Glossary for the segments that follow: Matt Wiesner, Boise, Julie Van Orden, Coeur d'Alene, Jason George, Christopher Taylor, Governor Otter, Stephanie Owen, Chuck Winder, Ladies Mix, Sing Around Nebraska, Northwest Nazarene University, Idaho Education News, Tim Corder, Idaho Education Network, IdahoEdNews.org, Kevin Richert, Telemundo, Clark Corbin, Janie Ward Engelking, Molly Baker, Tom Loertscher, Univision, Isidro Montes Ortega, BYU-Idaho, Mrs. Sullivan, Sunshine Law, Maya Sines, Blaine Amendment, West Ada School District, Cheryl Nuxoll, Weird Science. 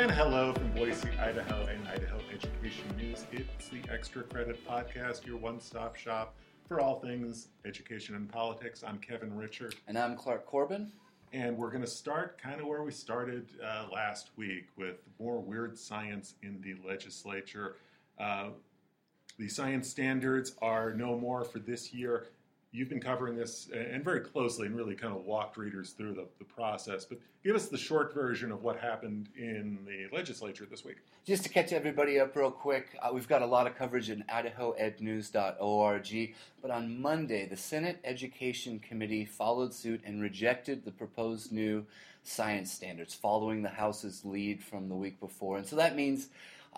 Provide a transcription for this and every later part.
And hello from Boise, Idaho and Idaho Education News. It's the Extra Credit Podcast, your one-stop shop for all things education and politics. I'm Kevin Richert. And I'm Clark Corbin. And we're going to start kind of where we started last week with more weird science in the legislature. The science standards are no more for this year. You've been covering this and very closely and really kind of walked readers through the process. But give us the short version of what happened in the legislature this week. Just to catch everybody up real quick, we've got a lot of coverage in IdahoEdNews.org. But on Monday, the Senate Education Committee followed suit and rejected the proposed new science standards, following the House's lead from the week before. And so that means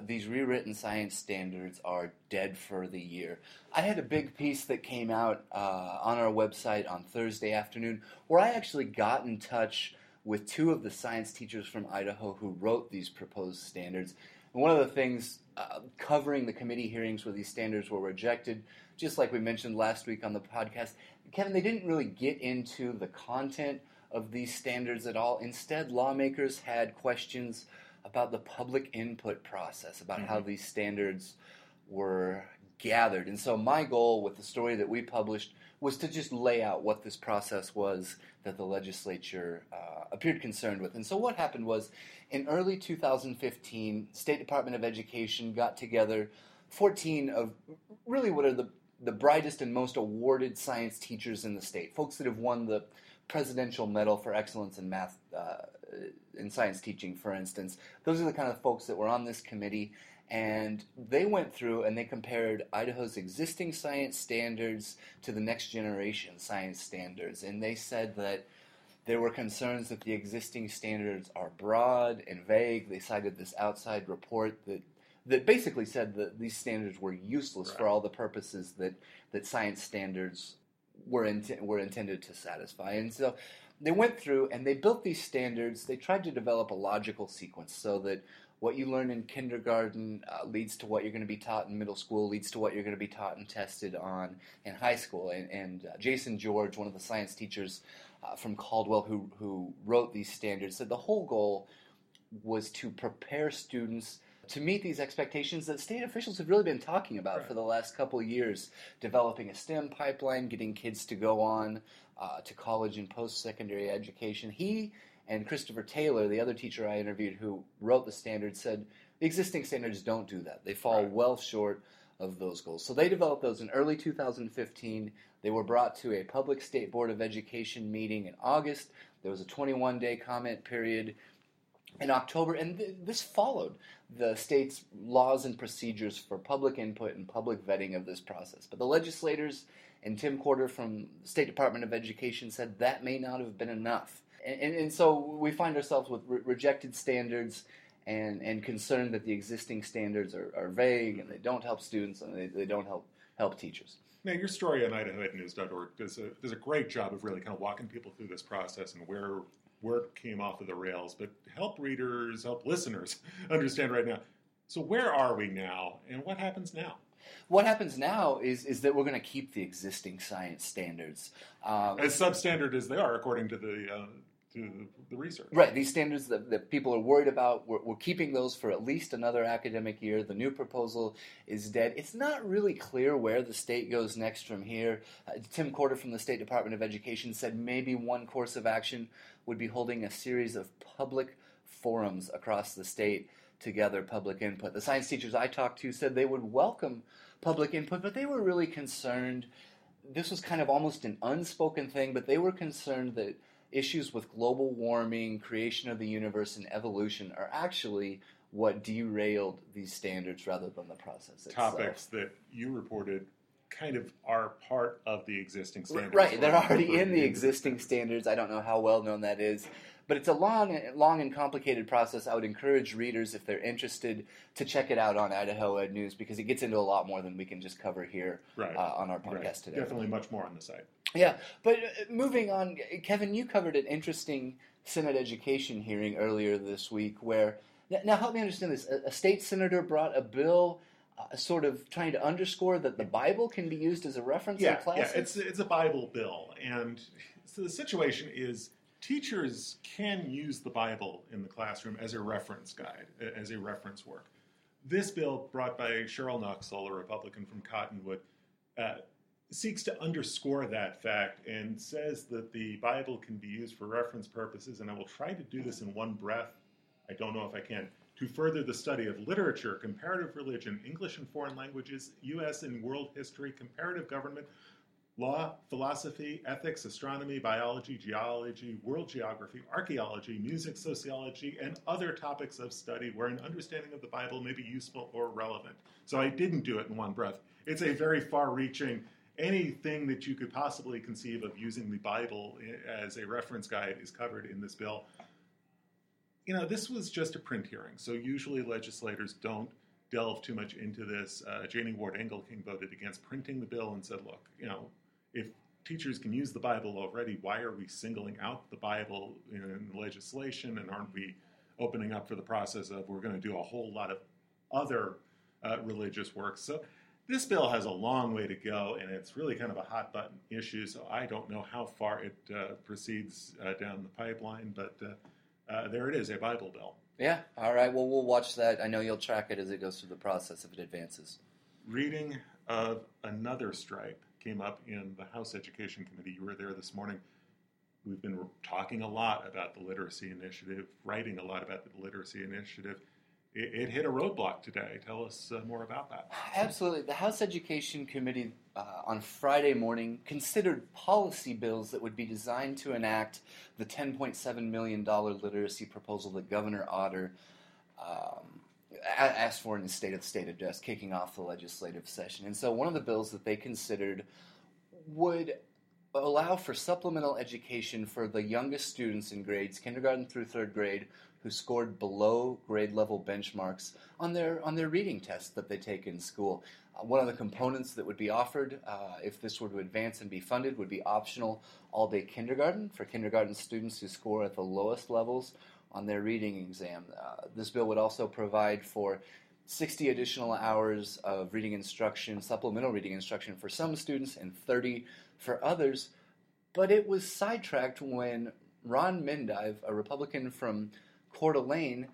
these rewritten science standards are dead for the year. I had a big piece that came out on our website on Thursday afternoon where I actually got in touch with two of the science teachers from Idaho who wrote these proposed standards. And one of the things covering the committee hearings where these standards were rejected, just like we mentioned last week on the podcast, Kevin, they didn't really get into the content of these standards at all. Instead, lawmakers had questions about the public input process, about how these standards were gathered. And so my goal with the story that we published was to just lay out what this process was that the legislature appeared concerned with. And so what happened was, in early 2015, State Department of Education got together 14 of really what are the brightest and most awarded science teachers in the state, folks that have won the Presidential Medal for Excellence in Math in Science Teaching, for instance. Those are the kind of folks that were on this committee, and they went through and they compared Idaho's existing science standards to the next generation science standards, and they said that there were concerns that the existing standards are broad and vague. They cited this outside report that basically said that these standards were useless for all the purposes that science standards were intended to satisfy. And so they went through and they built these standards. They tried to develop a logical sequence so that what you learn in kindergarten leads to what you're going to be taught in middle school, leads to what you're going to be taught and tested on in high school. And Jason George, one of the science teachers from Caldwell who wrote these standards, said the whole goal was to prepare students to meet these expectations that state officials have really been talking about for the last couple of years, developing a STEM pipeline, getting kids to go on to college and post-secondary education. He and Christopher Taylor, the other teacher I interviewed who wrote the standards, said the existing standards don't do that. They fall well short of those goals. So they developed those in early 2015. They were brought to a public state board of education meeting in August. There was a 21-day comment period in October, and this followed the state's laws and procedures for public input and public vetting of this process. But the legislators and Tim Quarter from the State Department of Education said that may not have been enough. And so we find ourselves with rejected standards and concern that the existing standards are vague and they don't help students and they don't help teachers. Now, your story on IdahoEdNews.org does a great job of really kind of walking people through this process and where it came off of the rails, but help readers, help listeners understand right now. So where are we now, and what happens now? What happens now is that we're going to keep the existing science standards. As substandard as they are, according to the research. Right, these standards that people are worried about, we're keeping those for at least another academic year. The new proposal is dead. It's not really clear where the state goes next from here. Tim Corder from the State Department of Education said maybe one course of action would be holding a series of public forums across the state to gather public input. The science teachers I talked to said they would welcome public input, but they were really concerned. This was kind of almost an unspoken thing, but they were concerned that issues with global warming, creation of the universe, and evolution are actually what derailed these standards rather than the process itself. Topics that you reported kind of are part of the existing standards. Right, they're already in the existing standards. I don't know how well known that is. But it's a long and complicated process. I would encourage readers, if they're interested, to check it out on Idaho Ed News because it gets into a lot more than we can just cover here on our podcast today. Definitely much more on the site. Yeah, but moving on, Kevin, you covered an interesting Senate education hearing earlier this week where, now help me understand this, a state senator brought a bill sort of trying to underscore that the Bible can be used as a reference in classes? Yeah, it's a Bible bill, and so the situation is teachers can use the Bible in the classroom as a reference guide, as a reference work. This bill, brought by Cheryl Nuxoll, a Republican from Cottonwood, seeks to underscore that fact and says that the Bible can be used for reference purposes, and I will try to do this in one breath, I don't know if I can, to further the study of literature, comparative religion, English and foreign languages, U.S. and world history, comparative government, law, philosophy, ethics, astronomy, biology, geology, world geography, archaeology, music, sociology, and other topics of study where an understanding of the Bible may be useful or relevant. So I didn't do it in one breath. It's a very far-reaching, anything that you could possibly conceive of using the Bible as a reference guide is covered in this bill. You know, this was just a print hearing, so usually legislators don't delve too much into this. Janie Ward Engelking voted against printing the bill and said, look, you know, if teachers can use the Bible already, why are we singling out the Bible in legislation, and aren't we opening up for the process of we're going to do a whole lot of other religious works? So this bill has a long way to go, and it's really kind of a hot-button issue, so I don't know how far it proceeds down the pipeline, but there it is, a Bible bill. Yeah, all right. Well, we'll watch that. I know you'll track it as it goes through the process if it advances. Reading of another stripe came up in the House Education Committee. You were there this morning. We've been talking a lot about the literacy initiative, writing a lot about the literacy initiative. It hit a roadblock today. Tell us more about that. Absolutely. The House Education Committee on Friday morning considered policy bills that would be designed to enact the $10.7 million literacy proposal that Governor Otter asked for in his State of the State address, kicking off the legislative session. And so one of the bills that they considered would allow for supplemental education for the youngest students in grades, kindergarten through third grade, who scored below grade-level benchmarks on their reading tests that they take in school. One of the components that would be offered, if this were to advance and be funded, would be optional all-day kindergarten for kindergarten students who score at the lowest levels on their reading exam. This bill would also provide for 60 additional hours of reading instruction, supplemental reading instruction for some students and 30 for others, but it was sidetracked when Ron Mendive, a Republican from Coeur d'Alene,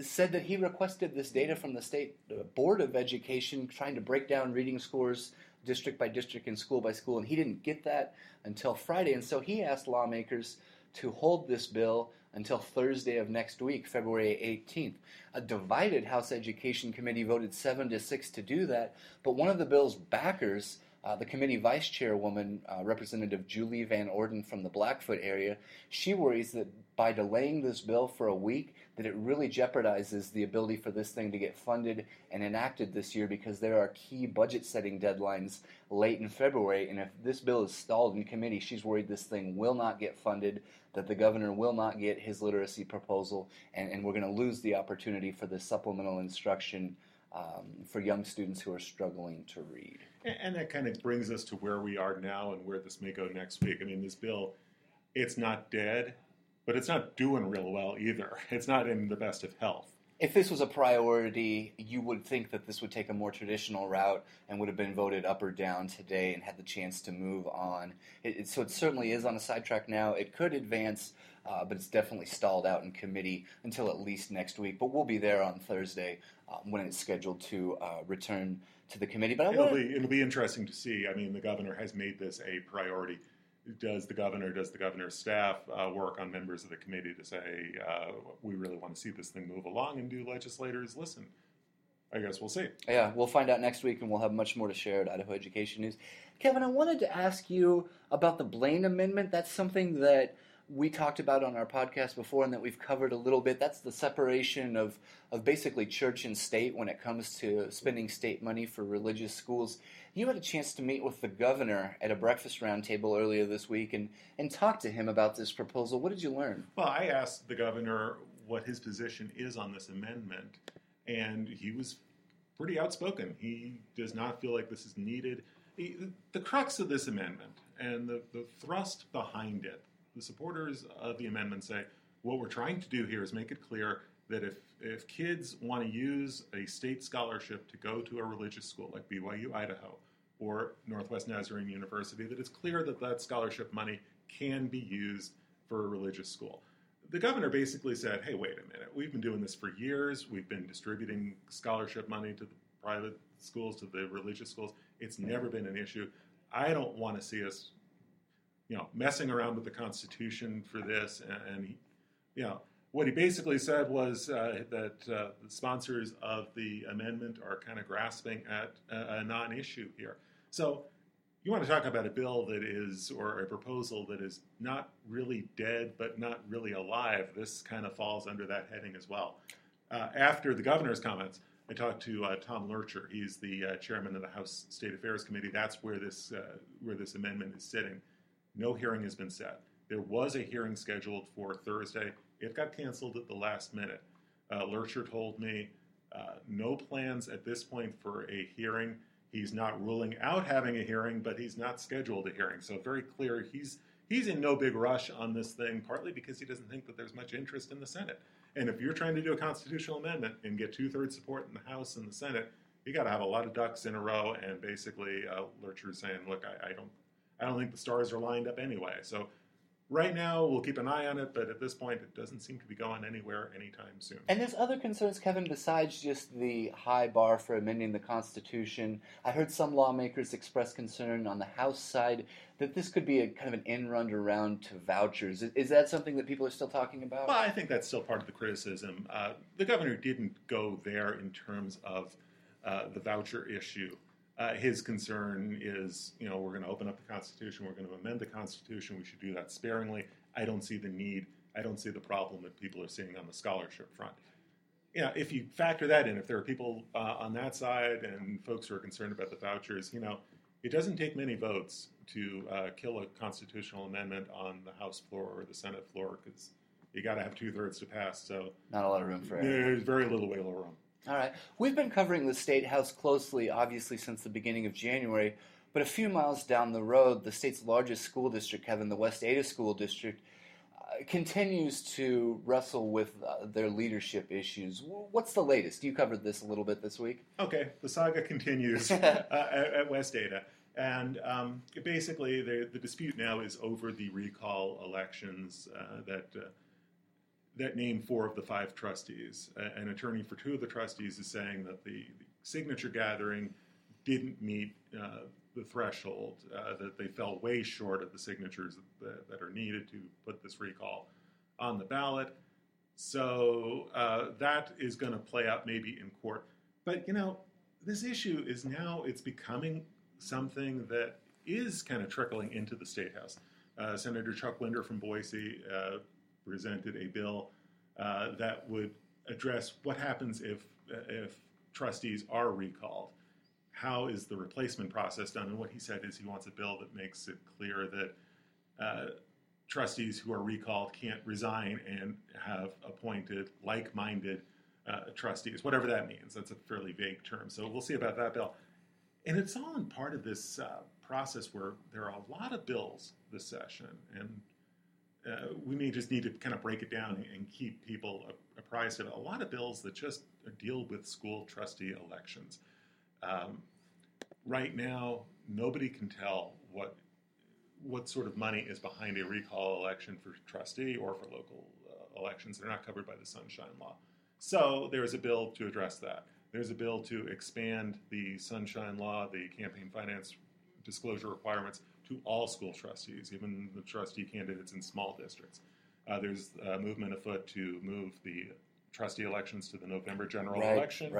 said that he requested this data from the State Board of Education trying to break down reading scores district by district and school by school, and he didn't get that until Friday. And so he asked lawmakers to hold this bill until Thursday of next week, February 18th. A divided House Education Committee voted 7-6 to do that, but one of the bill's backers, the committee vice chairwoman, Representative Julie Van Orden from the Blackfoot area, she worries that by delaying this bill for a week, that it really jeopardizes the ability for this thing to get funded and enacted this year, because there are key budget-setting deadlines late in February, and if this bill is stalled in committee, she's worried this thing will not get funded, that the governor will not get his literacy proposal, and we're going to lose the opportunity for the supplemental instruction for young students who are struggling to read. And that kind of brings us to where we are now and where this may go next week. I mean, this bill, it's not dead, but it's not doing real well either. It's not in the best of health. If this was a priority, you would think that this would take a more traditional route and would have been voted up or down today and had the chance to move on. So it certainly is on a sidetrack now. It could advance, but it's definitely stalled out in committee until at least next week. But we'll be there on Thursday when it's scheduled to return to the committee. But it'll be interesting to see. I mean, the governor has made this a priority. Does the governor's staff work on members of the committee to say, we really want to see this thing move along, and do legislators listen? I guess we'll see. Yeah, we'll find out next week, and we'll have much more to share at Idaho Education News. Kevin, I wanted to ask you about the Blaine Amendment. That's something that we talked about on our podcast before and that we've covered a little bit. That's the separation of basically church and state when it comes to spending state money for religious schools. You had a chance to meet with the governor at a breakfast roundtable earlier this week and talk to him about this proposal. What did you learn? Well, I asked the governor what his position is on this amendment, and he was pretty outspoken. He does not feel like this is needed. The crux of this amendment and the thrust behind it, the supporters of the amendment say, what we're trying to do here is make it clear that if kids want to use a state scholarship to go to a religious school like BYU-Idaho or Northwest Nazarene University, that it's clear that that scholarship money can be used for a religious school. The governor basically said, hey, wait a minute, we've been doing this for years. We've been distributing scholarship money to the private schools, to the religious schools. It's never been an issue. I don't want to see us, you know, messing around with the Constitution for this. And he, you know, what he basically said was that the sponsors of the amendment are kind of grasping at a non-issue here. So you want to talk about a bill that is, or a proposal that is not really dead, but not really alive. This kind of falls under that heading as well. After the governor's comments, I talked to Tom Loertscher. He's the chairman of the House State Affairs Committee. That's where this amendment is sitting. No hearing has been set. There was a hearing scheduled for Thursday. It got canceled at the last minute. Loertscher told me no plans at this point for a hearing. He's not ruling out having a hearing, but he's not scheduled a hearing. So very clear, he's in no big rush on this thing, partly because he doesn't think that there's much interest in the Senate. And if you're trying to do a constitutional amendment and get two-thirds support in the House and the Senate, you got to have a lot of ducks in a row. And basically, Loertscher's saying, look, I don't think the stars are lined up anyway. So right now, we'll keep an eye on it, but at this point, it doesn't seem to be going anywhere anytime soon. And there's other concerns, Kevin, besides just the high bar for amending the Constitution. I heard some lawmakers express concern on the House side that this could be a kind of an end run around to vouchers. Is that something that people are still talking about? Well, I think that's still part of the criticism. The governor didn't go there in terms of the voucher issue. His concern is, you know, we're going to open up the Constitution, we're going to amend the Constitution, we should do that sparingly. I don't see the need, I don't see the problem that people are seeing on the scholarship front. You know, if you factor that in, if there are people on that side and folks who are concerned about the vouchers, you know, it doesn't take many votes to kill a constitutional amendment on the House floor or the Senate floor, because you got to have two-thirds to pass, so... Not a lot of room for it. There's very little wiggle room. All right. We've been covering the State House closely, obviously, since the beginning of January. But a few miles down the road, the state's largest school district, Kevin, the West Ada School District, continues to wrestle with their leadership issues. What's the latest? You covered this a little bit this week. Okay. The saga continues at West Ada. And basically, the dispute now is over the recall elections that named four of the five trustees. An attorney for two of the trustees is saying that the signature gathering didn't meet the threshold, that they fell way short of the signatures that are needed to put this recall on the ballot. So that is going to play out maybe in court. But, you know, this issue is now, it's becoming something that is kind of trickling into the State House. Senator Chuck Winder from Boise presented a bill that would address what happens if trustees are recalled. How is the replacement process done? And what he said is he wants a bill that makes it clear that trustees who are recalled can't resign and have appointed like-minded trustees, whatever that means. That's a fairly vague term. So we'll see about that bill. And it's all in part of this process where there are a lot of bills this session, and we may just need to kind of break it down and keep people apprised of it. A lot of bills that just deal with school trustee elections. Right now, nobody can tell what sort of money is behind a recall election for trustee or for local elections. They're not covered by the Sunshine Law. So there's a bill to address that. There's a bill to expand the Sunshine Law, the campaign finance disclosure requirements, to all school trustees, even the trustee candidates in small districts. There's a movement afoot to move the trustee elections to the November general election,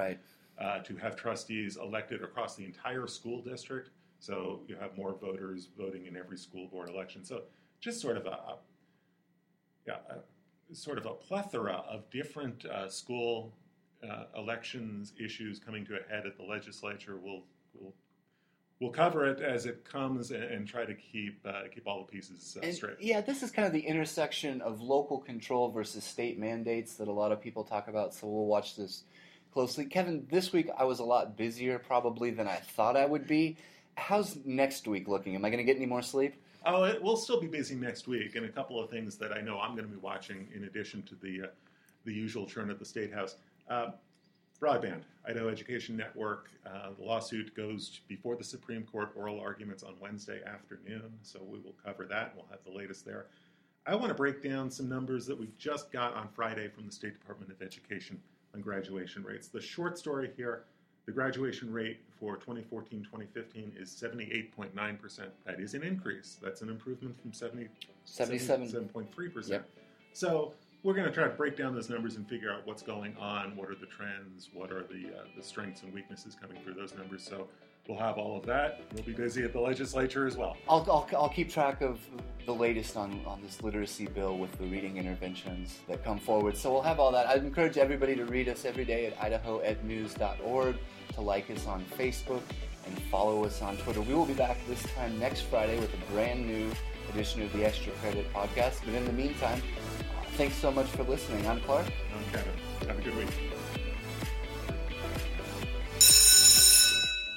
to have trustees elected across the entire school district, so you have more voters voting in every school board election. So just sort of a plethora of different school elections issues coming to a head at the legislature. We'll cover it as it comes and try to keep all the pieces straight. Yeah, this is kind of the intersection of local control versus state mandates that a lot of people talk about, so we'll watch this closely. Kevin, this week I was a lot busier probably than I thought I would be. How's next week looking? Am I going to get any more sleep? Oh, we'll still be busy next week, and a couple of things that I know I'm going to be watching in addition to the usual churn at the State House. Broadband, Idaho Education Network. The lawsuit goes before the Supreme Court, oral arguments on Wednesday afternoon, so we will cover that. We'll have the latest there. I want to break down some numbers that we just got on Friday from the State Department of Education on graduation rates. The short story here, the graduation rate for 2014-2015 is 78.9%. That is an increase. That's an improvement from 77.3%. Yep. So we're going to try to break down those numbers and figure out what's going on, what are the trends, what are the strengths and weaknesses coming through those numbers. So we'll have all of that. We'll be busy at the legislature as well. I'll keep track of the latest on this literacy bill with the reading interventions that come forward. So we'll have all that. I'd encourage everybody to read us every day at IdahoEdNews.org, to like us on Facebook, and follow us on Twitter. We will be back this time next Friday with a brand new edition of the Extra Credit Podcast. But in the meantime, thanks so much for listening. I'm Clark. I'm Kevin. Have a good week.